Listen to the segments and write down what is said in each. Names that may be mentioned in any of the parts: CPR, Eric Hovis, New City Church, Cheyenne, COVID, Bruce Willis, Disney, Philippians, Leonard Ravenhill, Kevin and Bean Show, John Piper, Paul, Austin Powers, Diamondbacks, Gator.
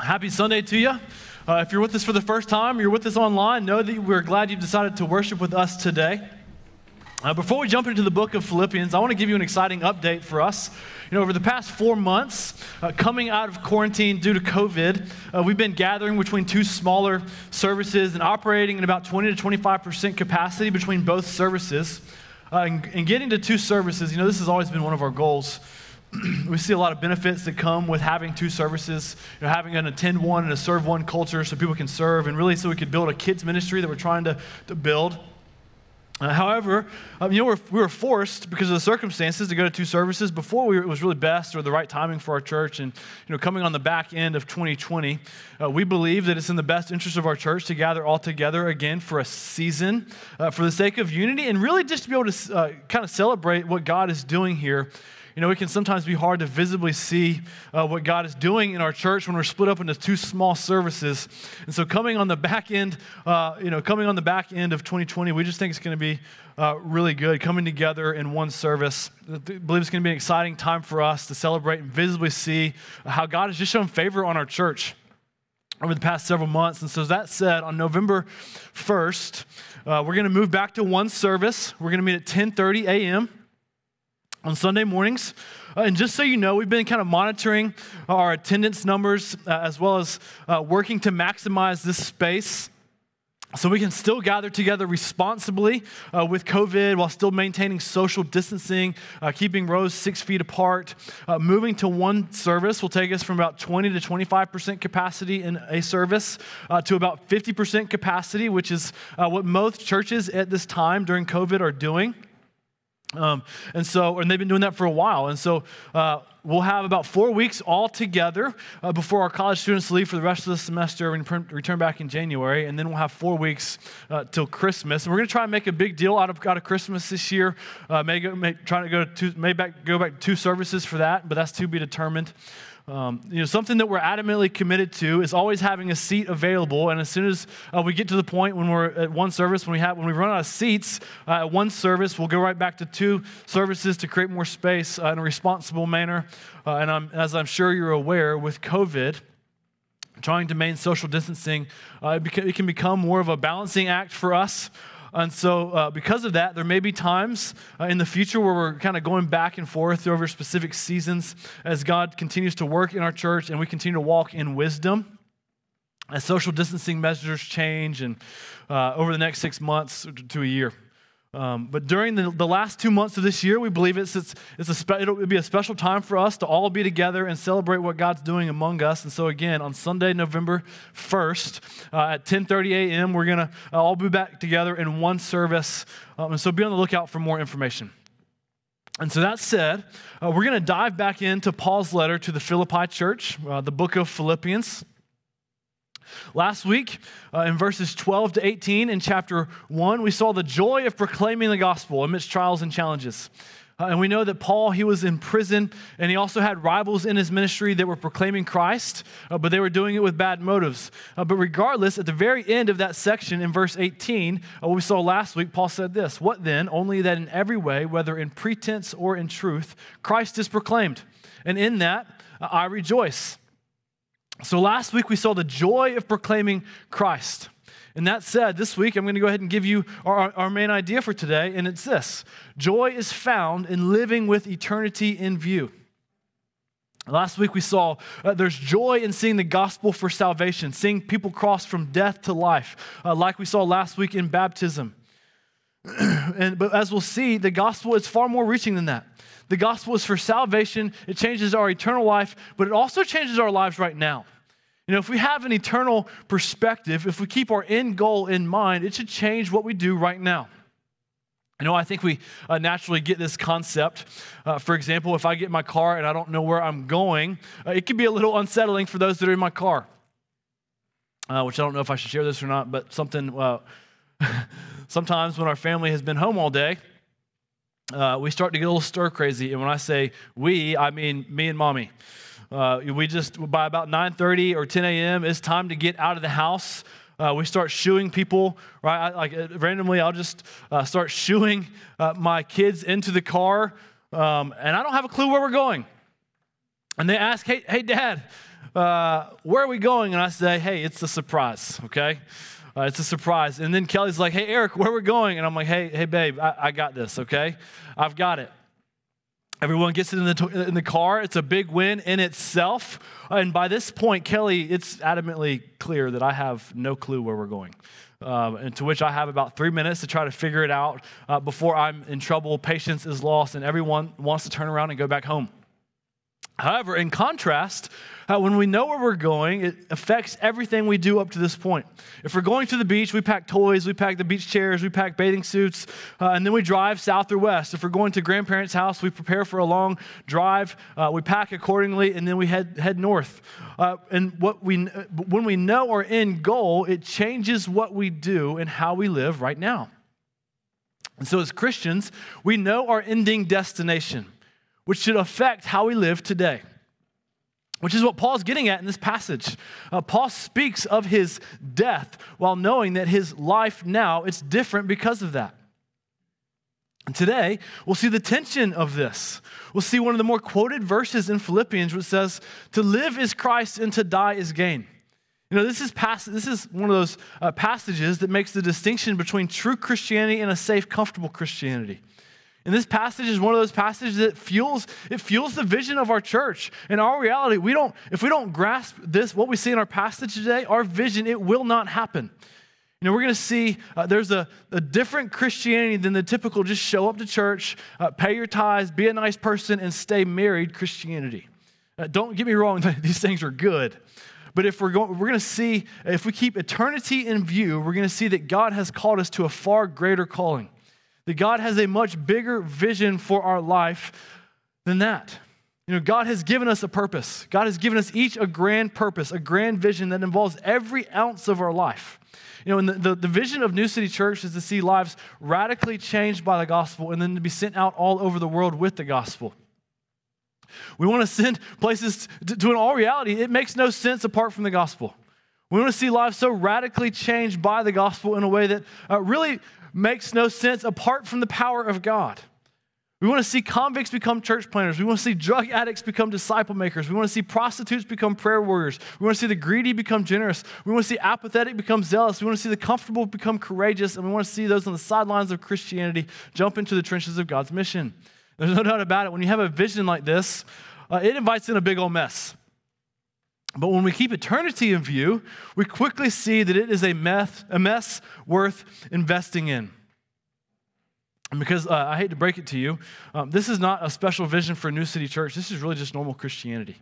Happy Sunday to you. If you're with us for the first time, you're with us online, know that we're glad you've decided to worship with us today. Before we jump into the book of Philippians, I want to give you an exciting update for us. You know, over the past 4 months, coming out of quarantine due to COVID, we've been gathering between two smaller services and operating at about 20 to 25% capacity between both services. And getting to two services, you know, this has always been one of our goals. We see a lot of benefits that come with having two services, you know, having an attend one and a serve one culture so people can serve, and really so we could build a kids ministry that we're trying to build. However, you know, we were forced because of the circumstances to go to two services before it was really best or the right timing for our church. And you know, coming on the back end of 2020, we believe that it's in the best interest of our church to gather all together again for a season, for the sake of unity, and really just to be able to kind of celebrate what God is doing here. You know, it can sometimes be hard to visibly see what God is doing in our church when we're split up into two small services. And so coming on the back end of 2020, we just think it's going to be really good, coming together in one service. I believe it's going to be an exciting time for us to celebrate and visibly see how God has just shown favor on our church over the past several months. And so that said, on November 1st, we're going to move back to one service. We're going to meet at 10:30 a.m., on Sunday mornings. And just so you know, we've been kind of monitoring our attendance numbers as well as working to maximize this space so we can still gather together responsibly with COVID while still maintaining social distancing, keeping rows 6 feet apart. Moving to one service will take us from about 20 to 25% capacity in a service to about 50% capacity, which is what most churches at this time during COVID are doing. And they've been doing that for a while. And so we'll have about 4 weeks all together before our college students leave for the rest of the semester and return back in January. And then we'll have 4 weeks till Christmas. And we're going to try and make a big deal out of Christmas this year. May go back to two services for that, but that's to be determined. You know, something that we're adamantly committed to is always having a seat available. And as soon as we get to the point when we're at one service, when we run out of seats at one service, we'll go right back to two services to create more space in a responsible manner. As I'm sure you're aware, with COVID, trying to maintain social distancing, it can become more of a balancing act for us. And so because of that, there may be times in the future where we're kind of going back and forth over specific seasons as God continues to work in our church and we continue to walk in wisdom as social distancing measures change and over the next 6 months to a year. But during the last 2 months of this year, we believe it'll be a special time for us to all be together and celebrate what God's doing among us. And so again, on Sunday, November 1st at 10:30 a.m., we're going to all be back together in one service. And so be on the lookout for more information. And so that said, we're going to dive back into Paul's letter to the Philippi church, the book of Philippians. Last week, in verses 12 to 18 in chapter 1, we saw the joy of proclaiming the gospel amidst trials and challenges. And we know that Paul, he was in prison, and he also had rivals in his ministry that were proclaiming Christ, but they were doing it with bad motives. But regardless, at the very end of that section in verse 18, what we saw last week, Paul said this, "What then? Only that in every way, whether in pretense or in truth, Christ is proclaimed, and in that I rejoice." So last week, we saw the joy of proclaiming Christ. And that said, this week, I'm going to go ahead and give you our main idea for today, and it's this. Joy is found in living with eternity in view. Last week, we saw there's joy in seeing the gospel for salvation, seeing people cross from death to life, like we saw last week in baptism. But as we'll see, the gospel is far more reaching than that. The gospel is for salvation. It changes our eternal life, but it also changes our lives right now. You know, if we have an eternal perspective, if we keep our end goal in mind, it should change what we do right now. You know, I think we naturally get this concept. For example, if I get in my car and I don't know where I'm going, it can be a little unsettling for those that are in my car, which I don't know if I should share this or not, but sometimes when our family has been home all day, we start to get a little stir crazy. And when I say we, I mean me and mommy. We just, by about 9:30 or 10 a.m., it's time to get out of the house. We start shooing people, right? Randomly, I'll just start shooing my kids into the car, and I don't have a clue where we're going. And they ask, hey, Dad, where are we going? And I say, hey, it's a surprise, okay? It's a surprise. And then Kelly's like, hey, Eric, where are we going? And I'm like, hey, babe, I got this, okay? I've got it. Everyone gets in the car. It's a big win in itself. And by this point, Kelly, it's adamantly clear that I have no clue where we're going. And to which I have about 3 minutes to try to figure it out before I'm in trouble, patience is lost, and everyone wants to turn around and go back home. However, in contrast, when we know where we're going, it affects everything we do up to this point. If we're going to the beach, we pack toys, we pack the beach chairs, we pack bathing suits, and then we drive south or west. If we're going to grandparents' house, we prepare for a long drive, we pack accordingly, and then we head north. And when we know our end goal, it changes what we do and how we live right now. And so as Christians, we know our ending destination, which should affect how we live today, which is what Paul's getting at in this passage. Paul speaks of his death while knowing that his life now is different because of that. And today, we'll see the tension of this. We'll see one of the more quoted verses in Philippians, which says, to live is Christ and to die is gain. You know, this is one of those passages that makes the distinction between true Christianity and a safe, comfortable Christianity. And this passage is one of those passages that fuels the vision of our church. In our reality, if we don't grasp this, what we see in our passage today, our vision, it will not happen. You know, we're going to see there's a different Christianity than the typical just show up to church, pay your tithes, be a nice person, and stay married Christianity. Don't get me wrong, these things are good. But if we're going to see, if we keep eternity in view, we're going to see that God has called us to a far greater calling. That God has a much bigger vision for our life than that. You know, God has given us a purpose. God has given us each a grand purpose, a grand vision that involves every ounce of our life. You know, and the vision of New City Church is to see lives radically changed by the gospel and then to be sent out all over the world with the gospel. We want to send places to in all reality, it makes no sense apart from the gospel. We want to see lives so radically changed by the gospel in a way that really makes no sense apart from the power of God. We want to see convicts become church planters. We want to see drug addicts become disciple makers. We want to see prostitutes become prayer warriors. We want to see the greedy become generous. We want to see apathetic become zealous. We want to see the comfortable become courageous. And we want to see those on the sidelines of Christianity jump into the trenches of God's mission. There's no doubt about it. When you have a vision like this, it invites in a big old mess. But when we keep eternity in view, we quickly see that it is a mess worth investing in. And because I hate to break it to you, this is not a special vision for New City Church. This is really just normal Christianity.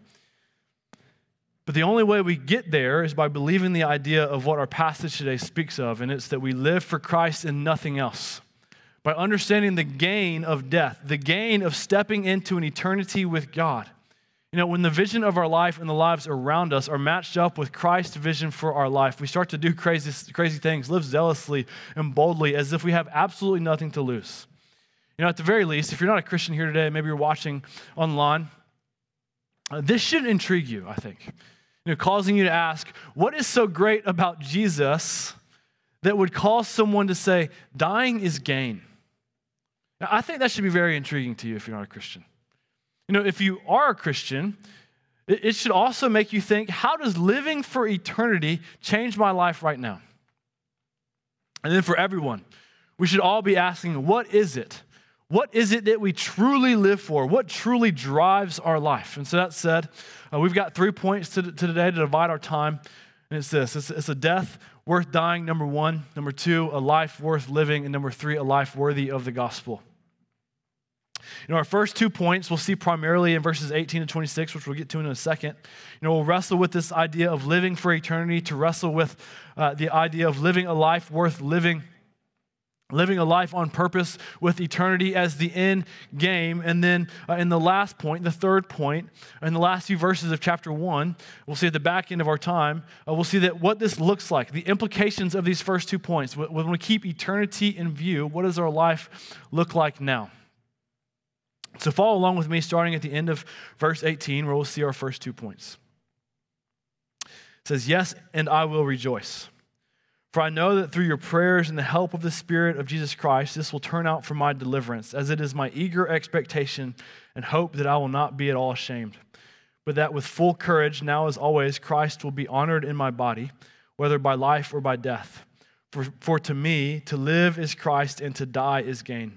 But the only way we get there is by believing the idea of what our passage today speaks of, and it's that we live for Christ and nothing else. By understanding the gain of death, the gain of stepping into an eternity with God. You know, when the vision of our life and the lives around us are matched up with Christ's vision for our life, we start to do crazy things, live zealously and boldly as if we have absolutely nothing to lose. You know, at the very least, if you're not a Christian here today, maybe you're watching online, this should intrigue you, I think. You know, causing you to ask, what is so great about Jesus that would cause someone to say, dying is gain? Now, I think that should be very intriguing to you if you're not a Christian. You know, if you are a Christian, it should also make you think, how does living for eternity change my life right now? And then for everyone, we should all be asking, what is it? What is it that we truly live for? What truly drives our life? And so that said, we've got 3 points to today to divide our time. And it's this, it's a death worth dying, number one. Number two, a life worth living. And number three, a life worthy of the gospel. You know, our first 2 points we'll see primarily in verses 18 to 26, which we'll get to in a second. You know, we'll wrestle with this idea of living for eternity, to wrestle with the idea of living a life worth living, living a life on purpose with eternity as the end game. And then in the last point, the third point, in the last few verses of chapter 1, we'll see at the back end of our time, we'll see that what this looks like, the implications of these first 2 points. When we keep eternity in view, what does our life look like now? So follow along with me, starting at the end of verse 18, where we'll see our first 2 points. It says, yes, and I will rejoice, for I know that through your prayers and the help of the Spirit of Jesus Christ, this will turn out for my deliverance, as it is my eager expectation and hope that I will not be at all ashamed, but that with full courage, now as always, Christ will be honored in my body, whether by life or by death. For to me, to live is Christ, and to die is gain.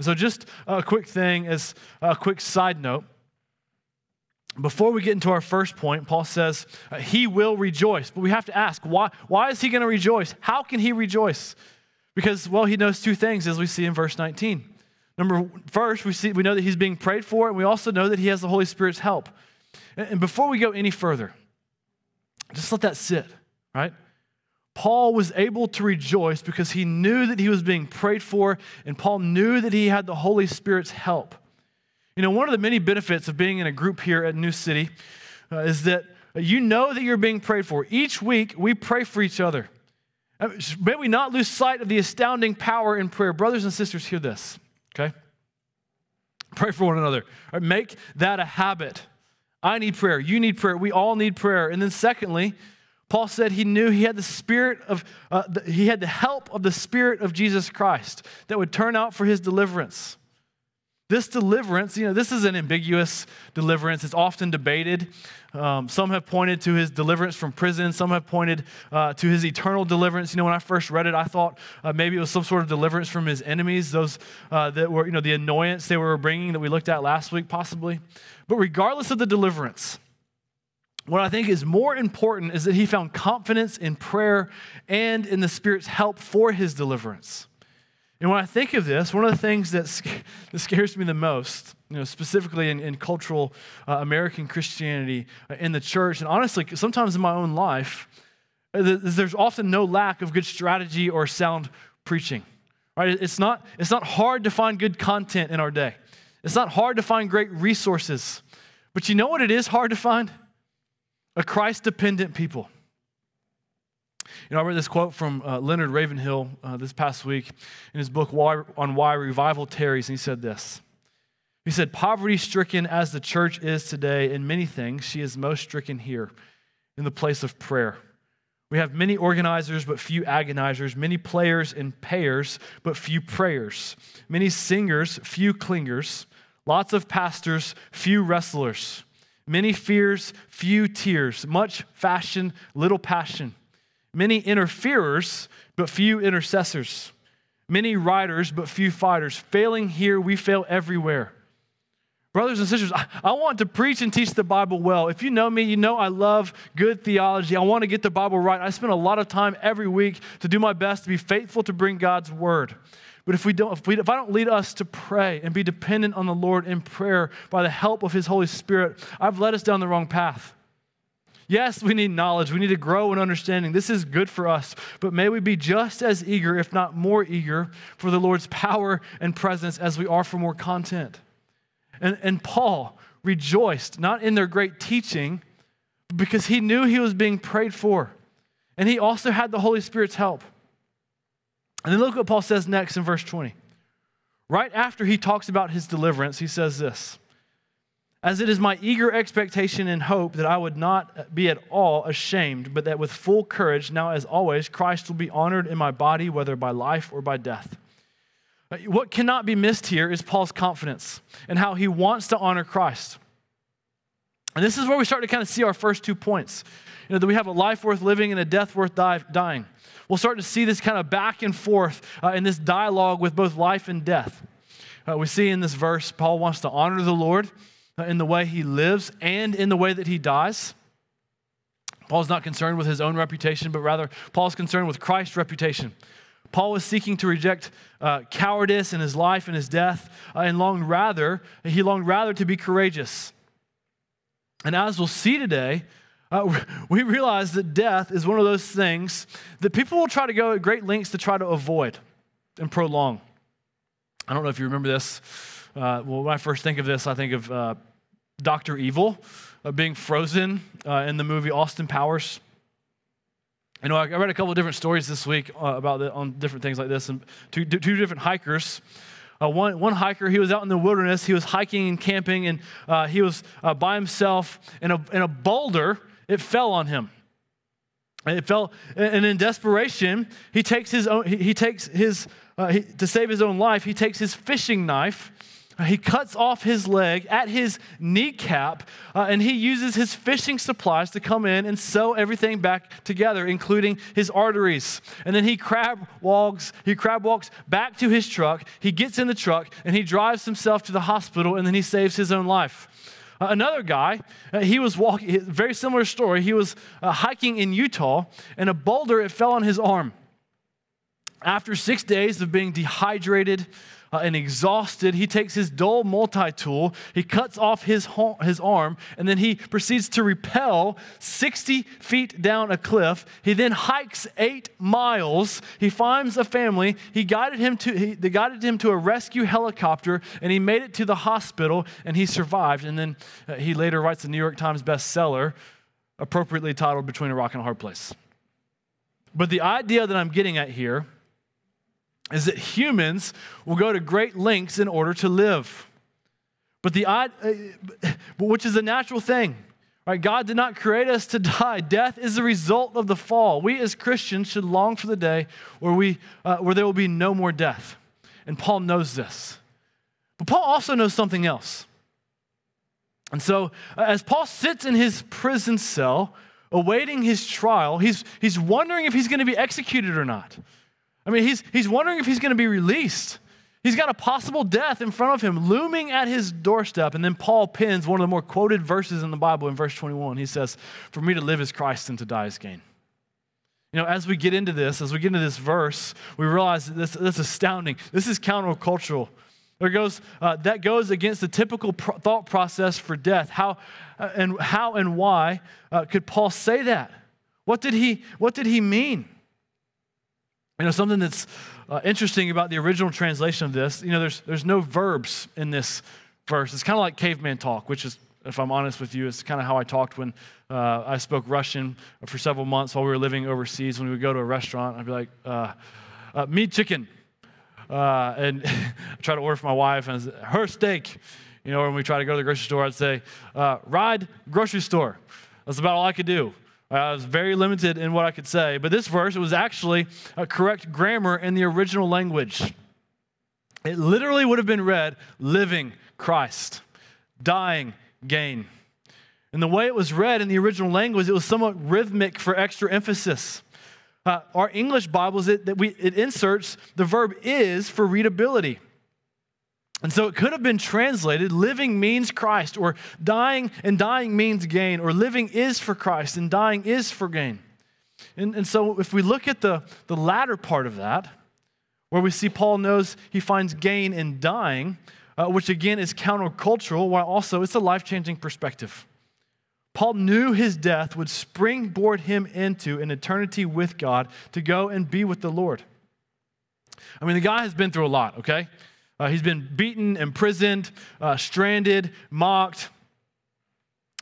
So just a quick thing, as a quick side note. Before we get into our first point, Paul says, he will rejoice. But we have to ask, why is he going to rejoice? How can he rejoice? Because, well, he knows two things, as we see in verse 19. First, we know that he's being prayed for, and we also know that he has the Holy Spirit's help. And before we go any further, just let that sit, right? Paul was able to rejoice because he knew that he was being prayed for, and Paul knew that he had the Holy Spirit's help. You know, one of the many benefits of being in a group here at New City is that you know that you're being prayed for. Each week, we pray for each other. May we not lose sight of the astounding power in prayer. Brothers and sisters, hear this, okay? Pray for one another. Right, make that a habit. I need prayer. You need prayer. We all need prayer. And then secondly, Paul said he knew he had the spirit of, he had the help of the Spirit of Jesus Christ that would turn out for his deliverance. This deliverance, you know, this is an ambiguous deliverance. It's often debated. Some have pointed to his deliverance from prison. Some have pointed to his eternal deliverance. You know, when I first read it, I thought maybe it was some sort of deliverance from his enemies, those that were, you know, the annoyance they were bringing that we looked at last week, possibly. But regardless of the deliverance, what I think is more important is that he found confidence in prayer and in the Spirit's help for his deliverance. And when I think of this, one of the things that scares me the most, you know, specifically in cultural American Christianity, in the church, and honestly, sometimes in my own life, there's often no lack of good strategy or sound preaching, right? It's not hard to find good content in our day. It's not hard to find great resources. But you know what it is hard to find? A Christ-dependent people. You know, I read this quote from Leonard Ravenhill this past week in his book on Why Revival Tarries, and he said this. He said, "Poverty-stricken as the church is today in many things, she is most stricken here in the place of prayer. We have many organizers but few agonizers, many players and payers but few prayers, many singers, few clingers, lots of pastors, few wrestlers, many fears, few tears, much fashion, little passion. Many interferers, but few intercessors. Many riders, but few fighters. Failing here, we fail everywhere." Brothers and sisters, I want to preach and teach the Bible well. If you know me, you know I love good theology. I want to get the Bible right. I spend a lot of time every week to do my best to be faithful to bring God's word. But if I don't lead us to pray and be dependent on the Lord in prayer by the help of His Holy Spirit, I've led us down the wrong path. Yes, we need knowledge. We need to grow in understanding. This is good for us, but may we be just as eager, if not more eager, for the Lord's power and presence as we are for more content. And Paul rejoiced, not in their great teaching, but because he knew he was being prayed for, and he also had the Holy Spirit's help. And then look what Paul says next in verse 20. Right after he talks about his deliverance, he says this, "As it is my eager expectation and hope that I would not be at all ashamed, but that with full courage, now as always, Christ will be honored in my body, whether by life or by death." What cannot be missed here is Paul's confidence and how he wants to honor Christ. And this is where we start to kind of see our first 2 points. You know, that we have a life worth living and a death worth dying. We'll start to see this kind of back and forth in this dialogue with both life and death. We see in this verse, Paul wants to honor the Lord in the way he lives and in the way that he dies. Paul's not concerned with his own reputation, but rather Paul's concerned with Christ's reputation. Paul was seeking to reject cowardice in his life and his death, and he longed rather to be courageous. And as we'll see today, we realize that death is one of those things that people will try to go at great lengths to try to avoid and prolong. I don't know if you remember this. Well, when I first think of this, I think of Dr. Evil of being frozen in the movie Austin Powers. You know, I read a couple of different stories this week about on different things like this, and two different hikers. One hiker, he was out in the wilderness. He was hiking and camping, and he was by himself. And a boulder, it fell on him. It fell, and in desperation, he takes his own. He, to save his own life, he takes his fishing knife. He cuts off his leg at his kneecap, and he uses his fishing supplies to come in and sew everything back together, including his arteries. And then he crab walks back to his truck. He gets in the truck, and he drives himself to the hospital, and then he saves his own life. Another guy, he was walking, very similar story. He was hiking in Utah, and a boulder, it fell on his arm. After 6 days of being dehydrated and exhausted, he takes his dull multi-tool, he cuts off his arm, and then he proceeds to rappel 60 feet down a cliff. He then hikes 8 miles. He finds a family. They guided him to a rescue helicopter, and he made it to the hospital, and he survived. And then he later writes the New York Times bestseller, appropriately titled Between a Rock and a Hard Place. But the idea that I'm getting at here is that humans will go to great lengths in order to live, which is a natural thing. Right? God did not create us to die. Death is the result of the fall. We as Christians should long for the day where there will be no more death, and Paul knows this. But Paul also knows something else. And so, as Paul sits in his prison cell awaiting his trial, he's wondering if he's going to be executed or not. I mean, he's wondering if he's going to be released. He's got a possible death in front of him, looming at his doorstep. And then Paul pens one of the more quoted verses in the Bible in verse 21. He says, "For me to live is Christ, and to die is gain." You know, as we get into this verse, we realize that that's astounding. This is countercultural. That goes against the typical thought process for death. How and why could Paul say that? What did he mean? You know, something that's interesting about the original translation of this, you know, there's no verbs in this verse. It's kind of like caveman talk, which is, if I'm honest with you, it's kind of how I talked when I spoke Russian for several months while we were living overseas. When we would go to a restaurant, I'd be like, meat chicken. And I try to order for my wife, and say, her steak. You know, when we try to go to the grocery store, I'd say, ride grocery store. That's about all I could do. I was very limited in what I could say, but this verse, it was actually a correct grammar in the original language. It literally would have been read, living Christ, dying gain. And the way it was read in the original language, it was somewhat rhythmic for extra emphasis. Our English Bibles, it inserts the verb is for readability. And so it could have been translated, living means Christ, or dying and dying means gain, or living is for Christ and dying is for gain. And so if we look at the latter part of that, where we see Paul knows he finds gain in dying, which again is countercultural, while also it's a life-changing perspective. Paul knew his death would springboard him into an eternity with God to go and be with the Lord. I mean, the guy has been through a lot, okay? He's been beaten, imprisoned, stranded, mocked.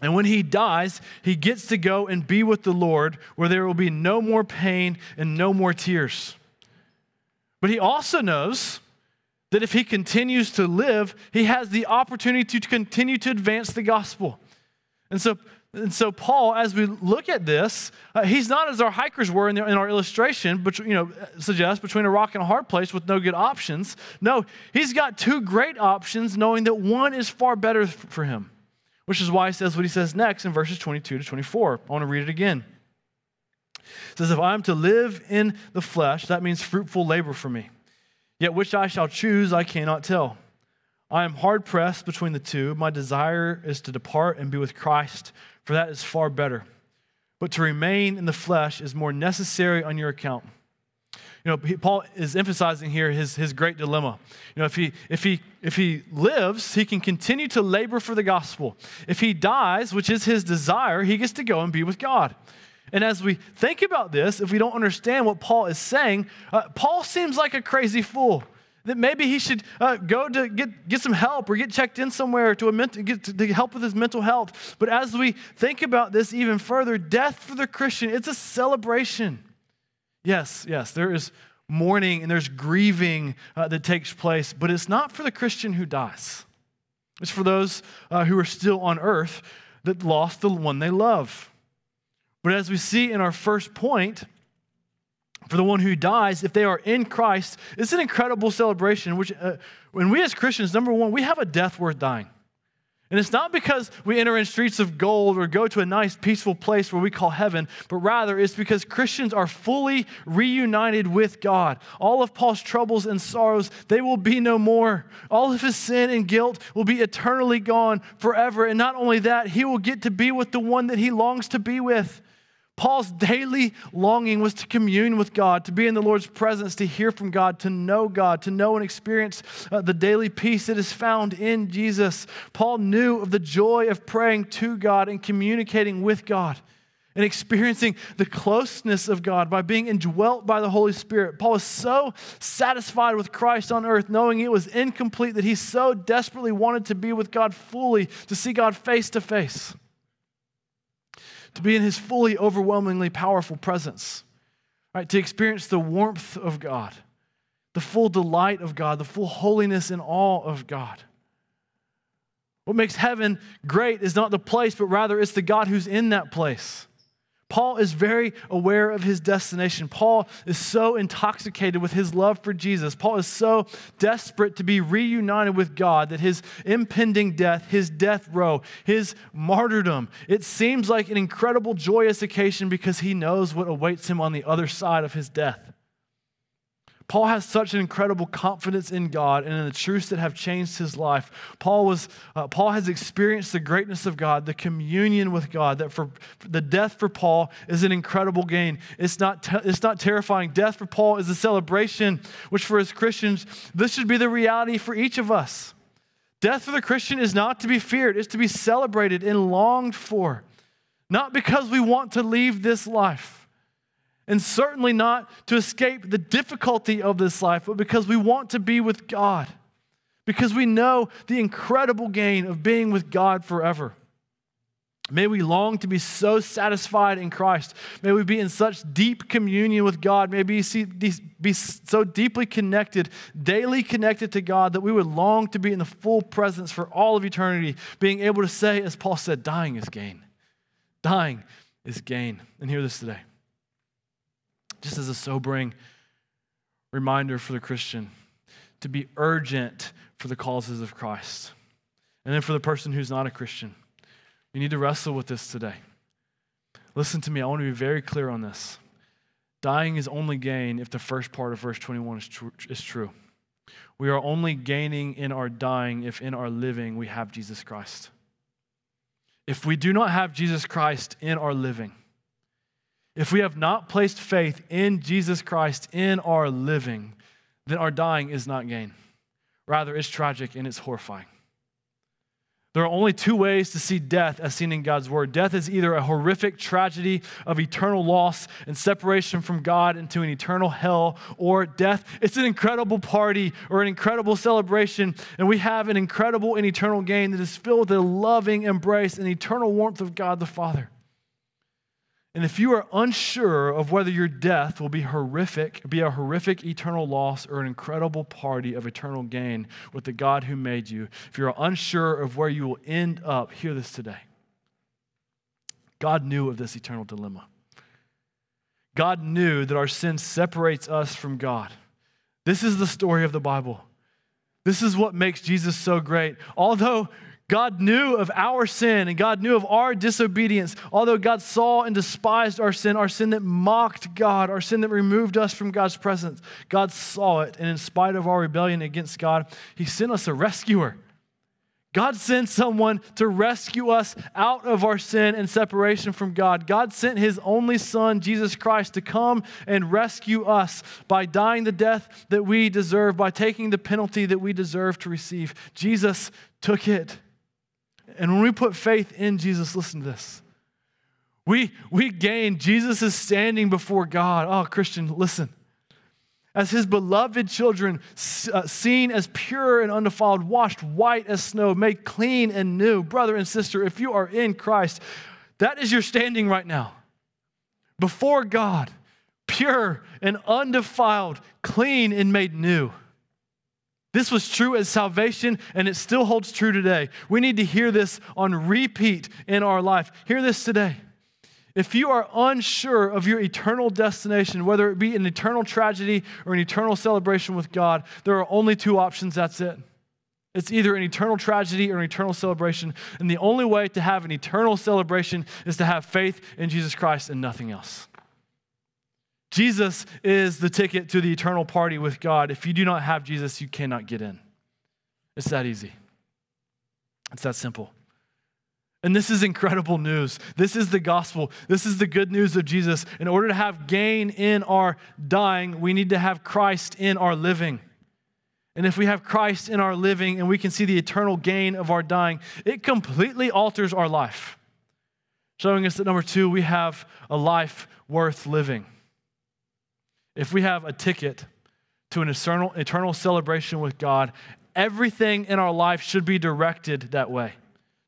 And when he dies, he gets to go and be with the Lord, where there will be no more pain and no more tears. But he also knows that if he continues to live, he has the opportunity to continue to advance the gospel. And so Paul, as we look at this, he's not, as our hikers were in our illustration, but you know, suggests between a rock and a hard place with no good options. No, he's got two great options, knowing that one is far better for him, which is why he says what he says next in verses 22 to 24. I want to read it again. It says, "If I am to live in the flesh, that means fruitful labor for me. Yet which I shall choose, I cannot tell. I am hard pressed between the two. My desire is to depart and be with Christ, for that is far better. But to remain in the flesh is more necessary on your account." You know, Paul is emphasizing here his great dilemma. You know, if he lives, he can continue to labor for the gospel. If he dies, which is his desire, he gets to go and be with God. And as we think about this, if we don't understand what Paul is saying, Paul seems like a crazy fool. that maybe he should go to get some help or get checked in somewhere to help with his mental health. But as we think about this even further, death for the Christian, it's a celebration. Yes, there is mourning and there's grieving that takes place, but it's not for the Christian who dies. It's for those who are still on earth that lost the one they love. But as we see in our first point, for the one who dies, if they are in Christ, it's an incredible celebration, which when we as Christians, number one, we have a death worth dying. And it's not because we enter in streets of gold or go to a nice, peaceful place where we call heaven, but rather it's because Christians are fully reunited with God. All of Paul's troubles and sorrows, they will be no more. All of his sin and guilt will be eternally gone forever. And not only that, he will get to be with the one that he longs to be with. Paul's daily longing was to commune with God, to be in the Lord's presence, to hear from God, to know and experience the daily peace that is found in Jesus. Paul knew of the joy of praying to God and communicating with God and experiencing the closeness of God by being indwelt by the Holy Spirit. Paul was so satisfied with Christ on earth, knowing it was incomplete, that he so desperately wanted to be with God fully, to see God face to face, to be in his fully, overwhelmingly powerful presence, right? To experience the warmth of God, the full delight of God, the full holiness and awe of God. What makes heaven great is not the place, but rather it's the God who's in that place. Paul is very aware of his destination. Paul is so intoxicated with his love for Jesus. Paul is so desperate to be reunited with God that his impending death, his death row, his martyrdom, it seems like an incredible, joyous occasion because he knows what awaits him on the other side of his death. Paul has such an incredible confidence in God and in the truths that have changed his life. Paul has experienced the greatness of God, the communion with God, that for the death for Paul is an incredible gain. It's not terrifying. Death for Paul is a celebration, which for us Christians, this should be the reality for each of us. Death for the Christian is not to be feared. It's to be celebrated and longed for, not because we want to leave this life, and certainly not to escape the difficulty of this life, but because we want to be with God, because we know the incredible gain of being with God forever. May we long to be so satisfied in Christ. May we be in such deep communion with God. May we be so deeply connected, daily connected to God, that we would long to be in the full presence for all of eternity, being able to say, as Paul said, dying is gain. Dying is gain. And hear this today, just as a sobering reminder for the Christian, to be urgent for the causes of Christ. And then for the person who's not a Christian, you need to wrestle with this today. Listen to me, I want to be very clear on this. Dying is only gain if the first part of verse 21 is true. We are only gaining in our dying if in our living we have Jesus Christ. If we do not have Jesus Christ in our living, if we have not placed faith in Jesus Christ in our living, then our dying is not gain. Rather, it's tragic and it's horrifying. There are only two ways to see death as seen in God's word. Death is either a horrific tragedy of eternal loss and separation from God into an eternal hell, or death, it's an incredible party or an incredible celebration, and we have an incredible and eternal gain that is filled with a loving embrace and eternal warmth of God the Father. And if you are unsure of whether your death will be a horrific eternal loss or an incredible party of eternal gain with the God who made you, if you're unsure of where you will end up, hear this today. God knew of this eternal dilemma. God knew that our sin separates us from God. This is the story of the Bible. This is what makes Jesus so great. Although God knew of our sin and God knew of our disobedience. Although God saw and despised our sin that mocked God, our sin that removed us from God's presence, God saw it, and in spite of our rebellion against God, he sent us a rescuer. God sent someone to rescue us out of our sin and separation from God. God sent his only son, Jesus Christ, to come and rescue us by dying the death that we deserve, by taking the penalty that we deserve to receive. Jesus took it. And when we put faith in Jesus, listen to this, we gain. Jesus is standing before God. Oh, Christian, listen. as his beloved children, seen as pure and undefiled, washed white as snow, made clean and new. Brother and sister, if you are in Christ, that is your standing right now. Before God, pure and undefiled, clean and made new. This was true at salvation, and it still holds true today. We need to hear this on repeat in our life. Hear this today. If you are unsure of your eternal destination, whether it be an eternal tragedy or an eternal celebration with God, there are only two options, that's it. It's either an eternal tragedy or an eternal celebration, and the only way to have an eternal celebration is to have faith in Jesus Christ and nothing else. Jesus is the ticket to the eternal party with God. If you do not have Jesus, you cannot get in. It's that easy. It's that simple. And this is incredible news. This is the gospel. This is the good news of Jesus. In order to have gain in our dying, we need to have Christ in our living. And if we have Christ in our living and we can see the eternal gain of our dying, it completely alters our life. Showing us that number two, we have a life worth living. If we have a ticket to an eternal celebration with God, everything in our life should be directed that way,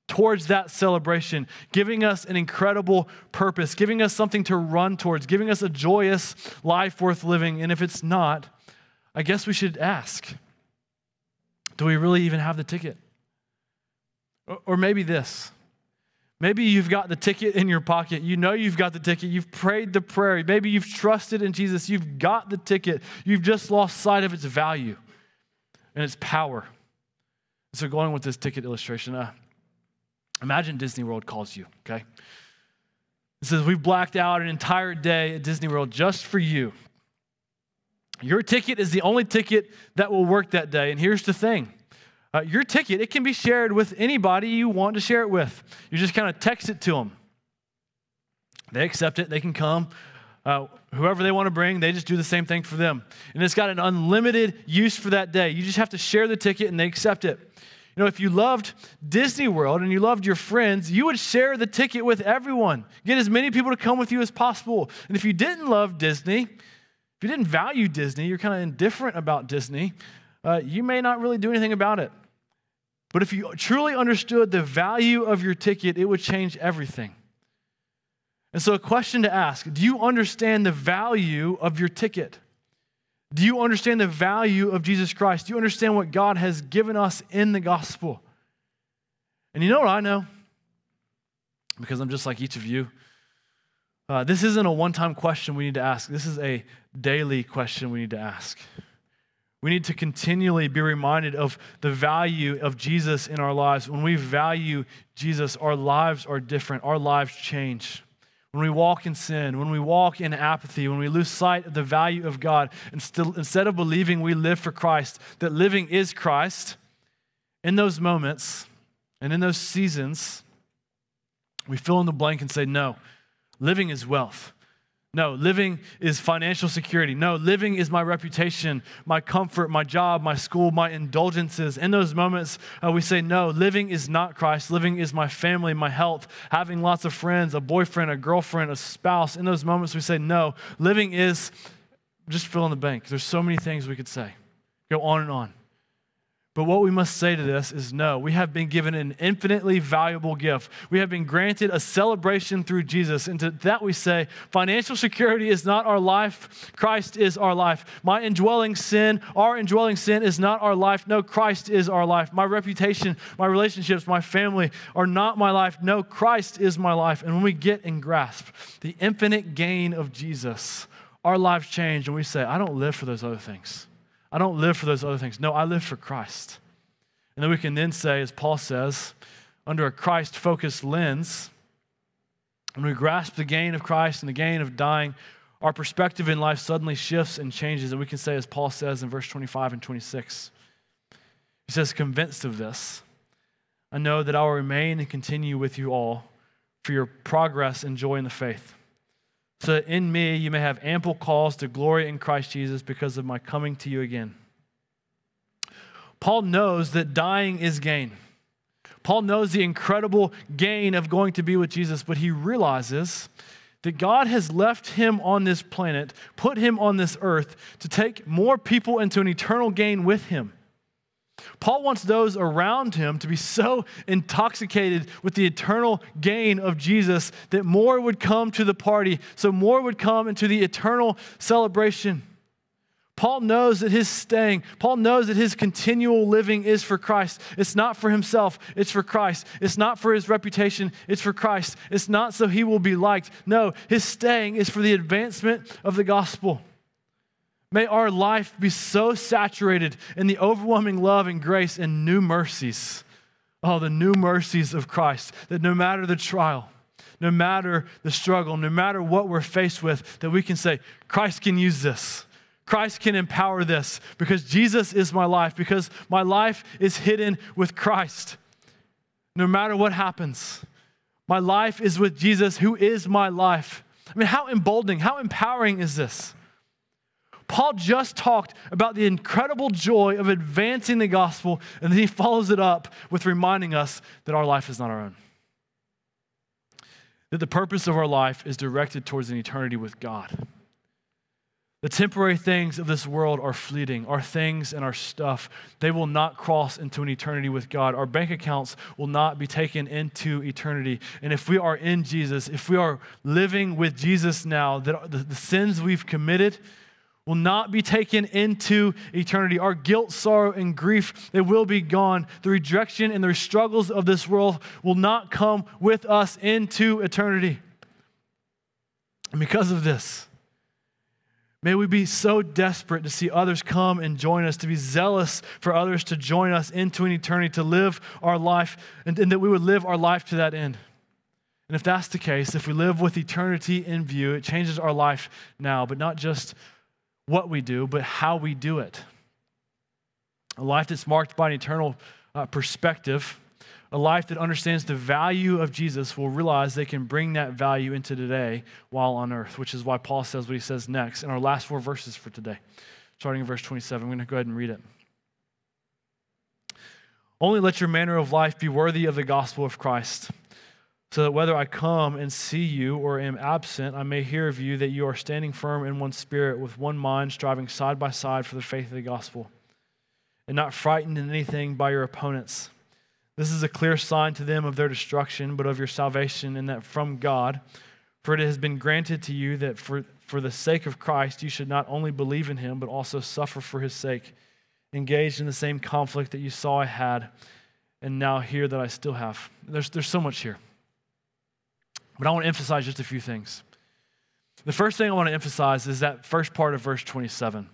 towards that celebration, giving us an incredible purpose, giving us something to run towards, giving us a joyous life worth living. And if it's not, I guess we should ask, do we really even have the ticket? Or maybe this. Maybe you've got the ticket in your pocket. You know you've got the ticket. You've prayed the prayer. Maybe you've trusted in Jesus. You've got the ticket. You've just lost sight of its value and its power. So going with this ticket illustration, imagine Disney World calls you, okay? It says, we've blacked out an entire day at Disney World just for you. Your ticket is the only ticket that will work that day. And here's the thing. Your ticket, it can be shared with anybody you want to share it with. You just kind of text it to them. They accept it. They can come. Whoever they want to bring, they just do the same thing for them. And it's got an unlimited use for that day. You just have to share the ticket and they accept it. You know, if you loved Disney World and you loved your friends, you would share the ticket with everyone. Get as many people to come with you as possible. And if you didn't love Disney, if you didn't value Disney, you're kind of indifferent about Disney, you may not really do anything about it. But if you truly understood the value of your ticket, it would change everything. And so a question to ask, do you understand the value of your ticket? Do you understand the value of Jesus Christ? Do you understand what God has given us in the gospel? And you know what I know? Because I'm just like each of you. This isn't a one-time question we need to ask. This is a daily question we need to ask. We need to continually be reminded of the value of Jesus in our lives. When we value Jesus, our lives are different. Our lives change. When we walk in sin, when we walk in apathy, when we lose sight of the value of God, and instead of believing we live for Christ, that living is Christ, in those moments and in those seasons, we fill in the blank and say, no, living is wealth. No, living is financial security. No, living is my reputation, my comfort, my job, my school, my indulgences. In those moments, we say, no, living is not Christ. Living is my family, my health, having lots of friends, a boyfriend, a girlfriend, a spouse. In those moments, we say, no, living is just fill in the blank. There's so many things we could say. Go on and on. But what we must say to this is no, we have been given an infinitely valuable gift. We have been granted a celebration through Jesus. And to that we say, financial security is not our life. Christ is our life. My indwelling sin, our indwelling sin is not our life. No, Christ is our life. My reputation, my relationships, my family are not my life. No, Christ is my life. And when we get and grasp the infinite gain of Jesus, our lives change and we say, I don't live for those other things. I don't live for those other things. No, I live for Christ. And then we can then say, as Paul says, under a Christ-focused lens, when we grasp the gain of Christ and the gain of dying, our perspective in life suddenly shifts and changes. And we can say, as Paul says in verse 25 and 26, he says, convinced of this, I know that I will remain and continue with you all for your progress and joy in the faith. So that in me you may have ample cause to glory in Christ Jesus because of my coming to you again. Paul knows that dying is gain. Paul knows the incredible gain of going to be with Jesus, but he realizes that God has left him on this planet, put him on this earth to take more people into an eternal gain with him. Paul wants those around him to be so intoxicated with the eternal gain of Jesus that more would come to the party, so more would come into the eternal celebration. Paul knows that his staying, Paul knows that his continual living is for Christ. It's not for himself, it's for Christ. It's not for his reputation, it's for Christ. It's not so he will be liked. No, his staying is for the advancement of the gospel. May our life be so saturated in the overwhelming love and grace and new mercies. Oh, the new mercies of Christ, that no matter the trial, no matter the struggle, no matter what we're faced with, that we can say, Christ can use this. Christ can empower this because Jesus is my life, because my life is hidden with Christ. No matter what happens, my life is with Jesus, who is my life. I mean, how emboldening, how empowering is this? Paul just talked about the incredible joy of advancing the gospel, and then he follows it up with reminding us that our life is not our own, that the purpose of our life is directed towards an eternity with God. The temporary things of this world are fleeting. Our things and our stuff, they will not cross into an eternity with God. Our bank accounts will not be taken into eternity. And if we are in Jesus, if we are living with Jesus now, that the sins we've committed will not be taken into eternity. Our guilt, sorrow, and grief, they will be gone. The rejection and the struggles of this world will not come with us into eternity. And because of this, may we be so desperate to see others come and join us, to be zealous for others to join us into an eternity, to live our life, and that we would live our life to that end. And if that's the case, if we live with eternity in view, it changes our life now, but not just what we do, but how we do it. A life that's marked by an eternal perspective, a life that understands the value of Jesus will realize they can bring that value into today while on earth, which is why Paul says what he says next in our last four verses for today. Starting in verse 27, I'm going to go ahead and read it. Only let your manner of life be worthy of the gospel of Christ, so that whether I come and see you or am absent, I may hear of you that you are standing firm in one spirit, with one mind, striving side by side for the faith of the gospel, and not frightened in anything by your opponents. This is a clear sign to them of their destruction, but of your salvation, and that from God. For it has been granted to you that for the sake of Christ, you should not only believe in him, but also suffer for his sake, engaged in the same conflict that you saw I had, and now hear that I still have. There's so much here, but I want to emphasize just a few things. The first thing I want to emphasize is that first part of verse 27.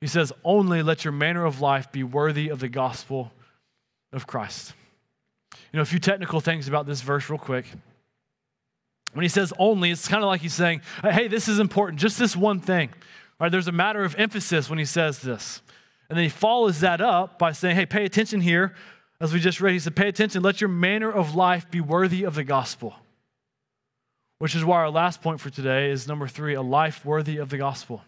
He says, only let your manner of life be worthy of the gospel of Christ. You know, a few technical things about this verse real quick. When he says only, it's kind of like he's saying, hey, this is important, just this one thing. All right, there's a matter of emphasis when he says this. And then he follows that up by saying, hey, pay attention here. As we just read, he said, pay attention, let your manner of life be worthy of the gospel. Which is why our last point for today is number 3, a life worthy of the gospel.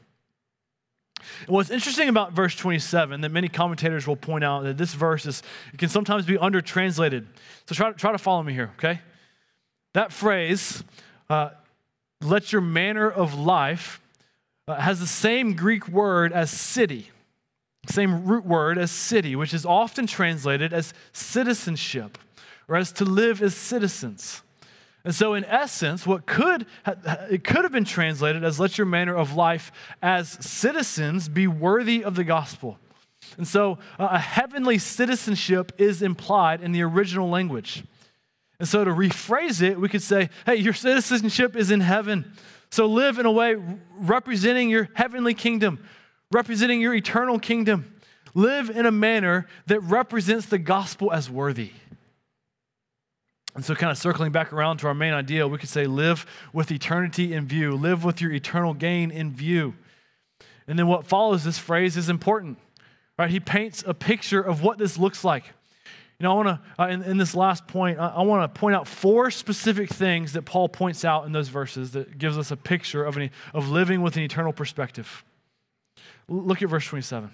And what's interesting about verse 27, that many commentators will point out that this verse can sometimes be under-translated. So try to follow me here, okay? That phrase, let your manner of life, has the same Greek word as city, same root word as city, which is often translated as citizenship, or as to live as citizens. And so in essence, it could have been translated as let your manner of life as citizens be worthy of the gospel. And so a heavenly citizenship is implied in the original language. And so to rephrase it, we could say, hey, your citizenship is in heaven. So live in a way representing your heavenly kingdom, representing your eternal kingdom. Live in a manner that represents the gospel as worthy. And so kind of circling back around to our main idea, we could say live with eternity in view, live with your eternal gain in view. And then what follows this phrase is important, right? He paints a picture of what this looks like. You know, I want to, in this last point, I want to point out 4 specific things that Paul points out in those verses that gives us a picture of living with an eternal perspective. Look at verse 27.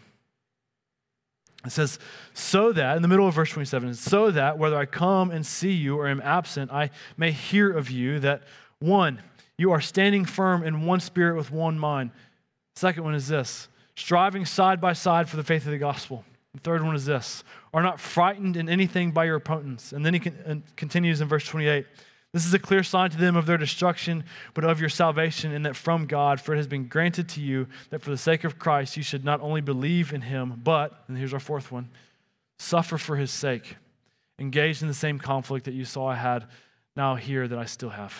It says, so that, in the middle of verse 27, so that whether I come and see you or am absent, I may hear of you that, one, You are standing firm in one spirit with one mind. Second one is this, striving side by side for the faith of the gospel. The third one is this, are not frightened in anything by your opponents. And then he continues in verse 28. This is a clear sign to them of their destruction, but of your salvation, and that from God, for it has been granted to you that for the sake of Christ, you should not only believe in him, but, and here's our fourth one, suffer for his sake, engaged in the same conflict that you saw I had now here that I still have.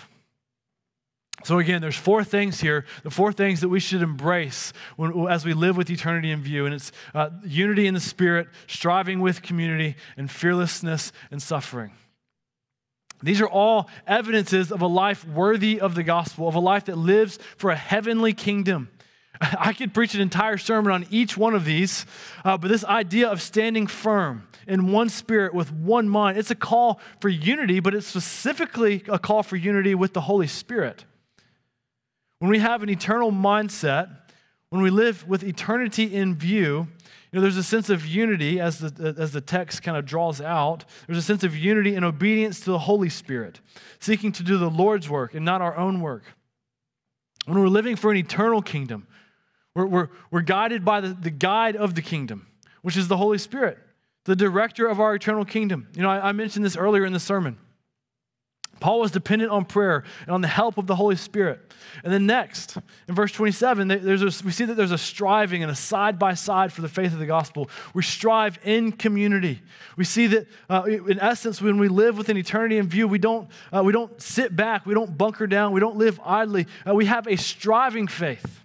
So again, there's four things here, the four things that we should embrace as we live with eternity in view, and it's unity in the spirit, striving with community, and fearlessness and suffering. These are all evidences of a life worthy of the gospel, of a life that lives for a heavenly kingdom. I could preach an entire sermon on each one of these, but this idea of standing firm in one spirit with one mind, it's a call for unity, but it's specifically a call for unity with the Holy Spirit. When we have an eternal mindset, when we live with eternity in view, you know, there's a sense of unity as the text kind of draws out. There's a sense of unity and obedience to the Holy Spirit, seeking to do the Lord's work and not our own work. When we're living for an eternal kingdom, we're guided by the guide of the kingdom, which is the Holy Spirit, the director of our eternal kingdom. You know, I mentioned this earlier in the sermon. Paul was dependent on prayer and on the help of the Holy Spirit. And then next, in verse 27, we see that there's a striving and a side-by-side for the faith of the gospel. We strive in community. We see that, in essence, when we live with an eternity in view, we don't sit back, we don't bunker down, we don't live idly. We have a striving faith.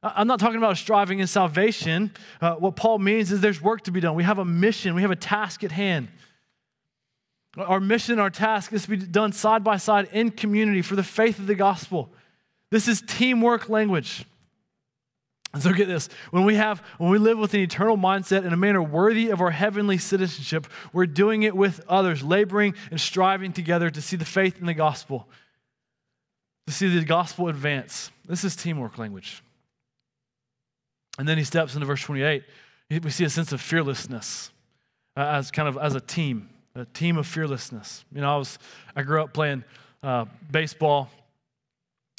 I'm not talking about striving in salvation. What Paul means is there's work to be done. We have a mission. We have a task at hand. Our mission, our task is to be done side by side in community for the faith of the gospel. This is teamwork language. And so get this, when we live with an eternal mindset in a manner worthy of our heavenly citizenship, we're doing it with others, laboring and striving together to see the faith in the gospel, to see the gospel advance. This is teamwork language. And then he steps into verse 28. We see a sense of fearlessness as a team. A team of fearlessness. You know, I grew up playing baseball.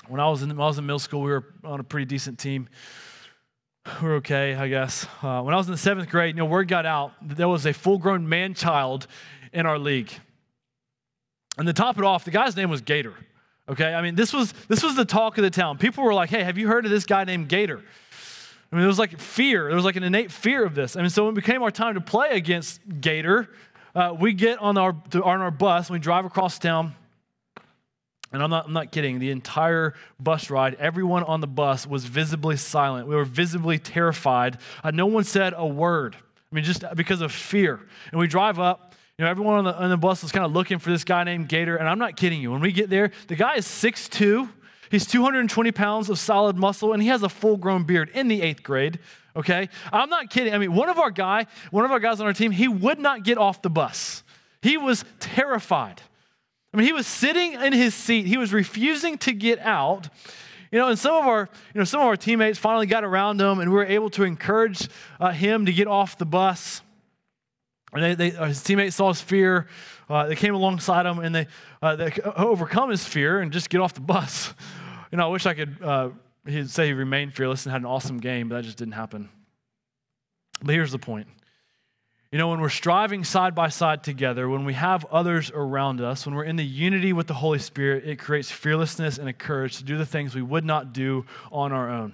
When I was in middle school, we were on a pretty decent team. We were okay, I guess. When I was in the seventh grade, you know, word got out that there was a full-grown man-child in our league. And to top it off, the guy's name was Gator. Okay, I mean, this was the talk of the town. People were like, "Hey, have you heard of this guy named Gator?" I mean, there was like fear. There was like an innate fear of this. I mean, so when it became our time to play against Gator. We get on our bus, and we drive across town, and I'm not kidding. The entire bus ride, everyone on the bus was visibly silent. We were visibly terrified. No one said a word. I mean, just because of fear. And we drive up. You know, everyone on the bus was kind of looking for this guy named Gator, and I'm not kidding you. When we get there, the guy is 6'2". He's 220 pounds of solid muscle, and he has a full-grown beard in the eighth grade. Okay, I'm not kidding. I mean, one of our guys on our team, he would not get off the bus. He was terrified. I mean, he was sitting in his seat. He was refusing to get out. You know, and some of our teammates finally got around him, and we were able to encourage him to get off the bus. And his teammates saw his fear. They came alongside him, and they overcome his fear and just get off the bus. You know, I wish I could. He'd say he remained fearless and had an awesome game, but that just didn't happen. But here's the point. You know, when we're striving side by side together, when we have others around us, when we're in the unity with the Holy Spirit, it creates fearlessness and a courage to do the things we would not do on our own.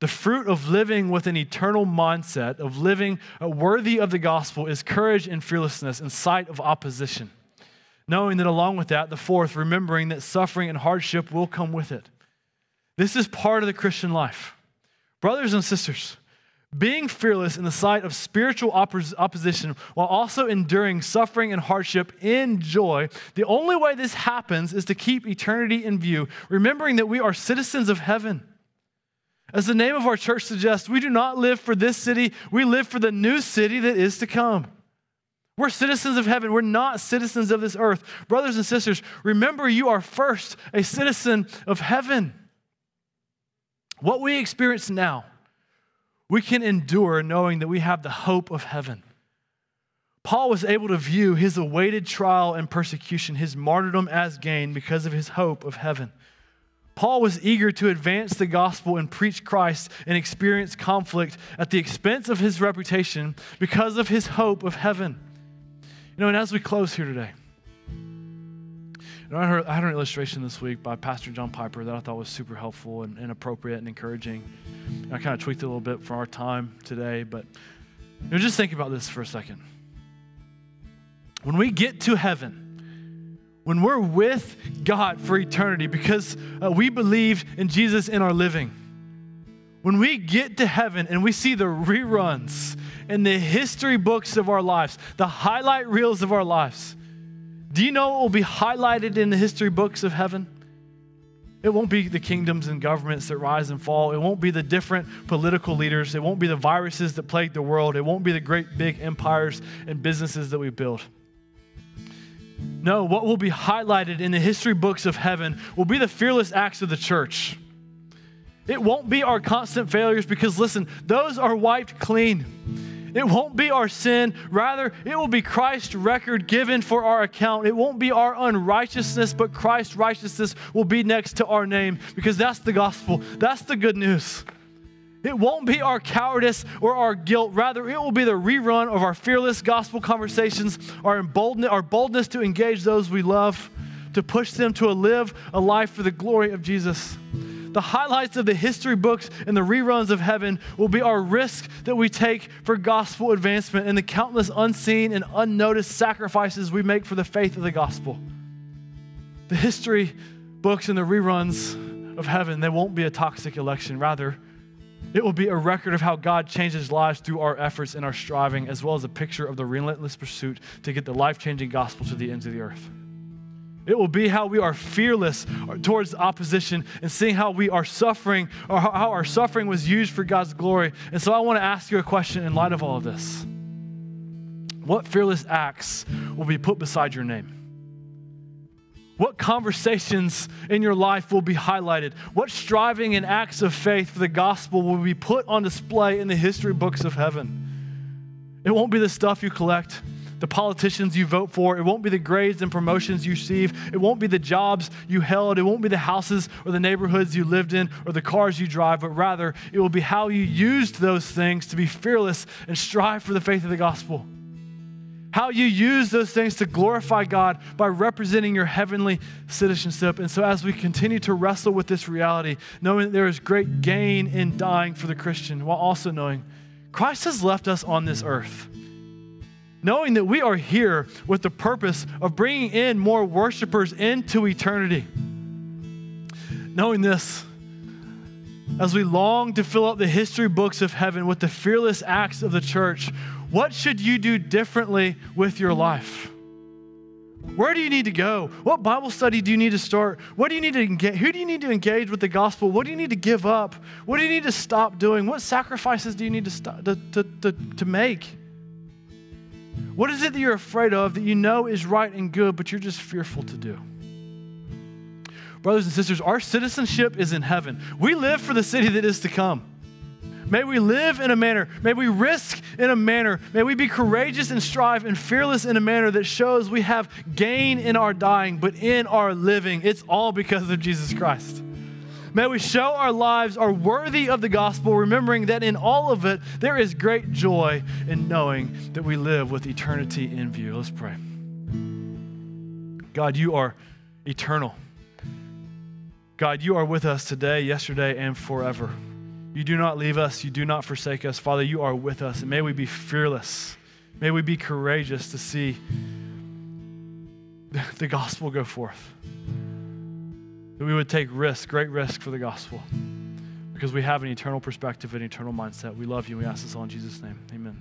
The fruit of living with an eternal mindset, of living worthy of the gospel, is courage and fearlessness in sight of opposition. Knowing that along with that, the fourth, remembering that suffering and hardship will come with it. This is part of the Christian life. Brothers and sisters, being fearless in the sight of spiritual opposition while also enduring suffering and hardship in joy, the only way this happens is to keep eternity in view, remembering that we are citizens of heaven. As the name of our church suggests, we do not live for this city, we live for the new city that is to come. We're citizens of heaven. We're not citizens of this earth. Brothers and sisters, remember you are first a citizen of heaven. What we experience now, we can endure knowing that we have the hope of heaven. Paul was able to view his awaited trial and persecution, his martyrdom as gain because of his hope of heaven. Paul was eager to advance the gospel and preach Christ and experience conflict at the expense of his reputation because of his hope of heaven. You know, and as we close here today, you know, I heard an illustration this week by Pastor John Piper that I thought was super helpful and appropriate and encouraging. And I kind of tweaked it a little bit for our time today, but you know, just think about this for a second. When we get to heaven, when we're with God for eternity because we believe in Jesus in our living, when we get to heaven and we see the reruns and the history books of our lives, the highlight reels of our lives, do you know what will be highlighted in the history books of heaven? It won't be the kingdoms and governments that rise and fall. It won't be the different political leaders. It won't be the viruses that plague the world. It won't be the great big empires and businesses that we build. No, what will be highlighted in the history books of heaven will be the fearless acts of the church. It won't be our constant failures because, listen, those are wiped clean. It won't be our sin. Rather, it will be Christ's record given for our account. It won't be our unrighteousness, but Christ's righteousness will be next to our name because that's the gospel. That's the good news. It won't be our cowardice or our guilt. Rather, it will be the rerun of our fearless gospel conversations, our boldness to engage those we love, to push them to live a life for the glory of Jesus. The highlights of the history books and the reruns of heaven will be our risk that we take for gospel advancement and the countless unseen and unnoticed sacrifices we make for the faith of the gospel. The history books and the reruns of heaven, they won't be a toxic election. Rather, it will be a record of how God changes lives through our efforts and our striving, as well as a picture of the relentless pursuit to get the life-changing gospel to the ends of the earth. It will be how we are fearless towards opposition and seeing how we are suffering or how our suffering was used for God's glory. And so I want to ask you a question in light of all of this. What fearless acts will be put beside your name? What conversations in your life will be highlighted? What striving and acts of faith for the gospel will be put on display in the history books of heaven? It won't be the stuff you collect, the politicians you vote for. It won't be the grades and promotions you receive. It won't be the jobs you held. It won't be the houses or the neighborhoods you lived in or the cars you drive, but rather it will be how you used those things to be fearless and strive for the faith of the gospel. How you use those things to glorify God by representing your heavenly citizenship. And so as we continue to wrestle with this reality, knowing that there is great gain in dying for the Christian, while also knowing Christ has left us on this earth. Knowing that we are here with the purpose of bringing in more worshipers into eternity. Knowing this, as we long to fill up the history books of heaven with the fearless acts of the church, what should you do differently with your life? Where do you need to go? What Bible study do you need to start? What do you need to engage? Who do you need to engage with the gospel? What do you need to give up? What do you need to stop doing? What sacrifices do you need to stop, to make? What is it that you're afraid of that you know is right and good, but you're just fearful to do? Brothers and sisters, our citizenship is in heaven. We live for the city that is to come. May we live in a manner, may we risk in a manner, may we be courageous and strive and fearless in a manner that shows we have gain in our dying, but in our living, it's all because of Jesus Christ. May we show our lives are worthy of the gospel, remembering that in all of it, there is great joy in knowing that we live with eternity in view. Let's pray. God, you are eternal. God, you are with us today, yesterday, and forever. You do not leave us. You do not forsake us. Father, you are with us. And may we be fearless. May we be courageous to see the gospel go forth. That we would take risk, great risk for the gospel because we have an eternal perspective, an eternal mindset. We love you. We ask this all in Jesus' name. Amen.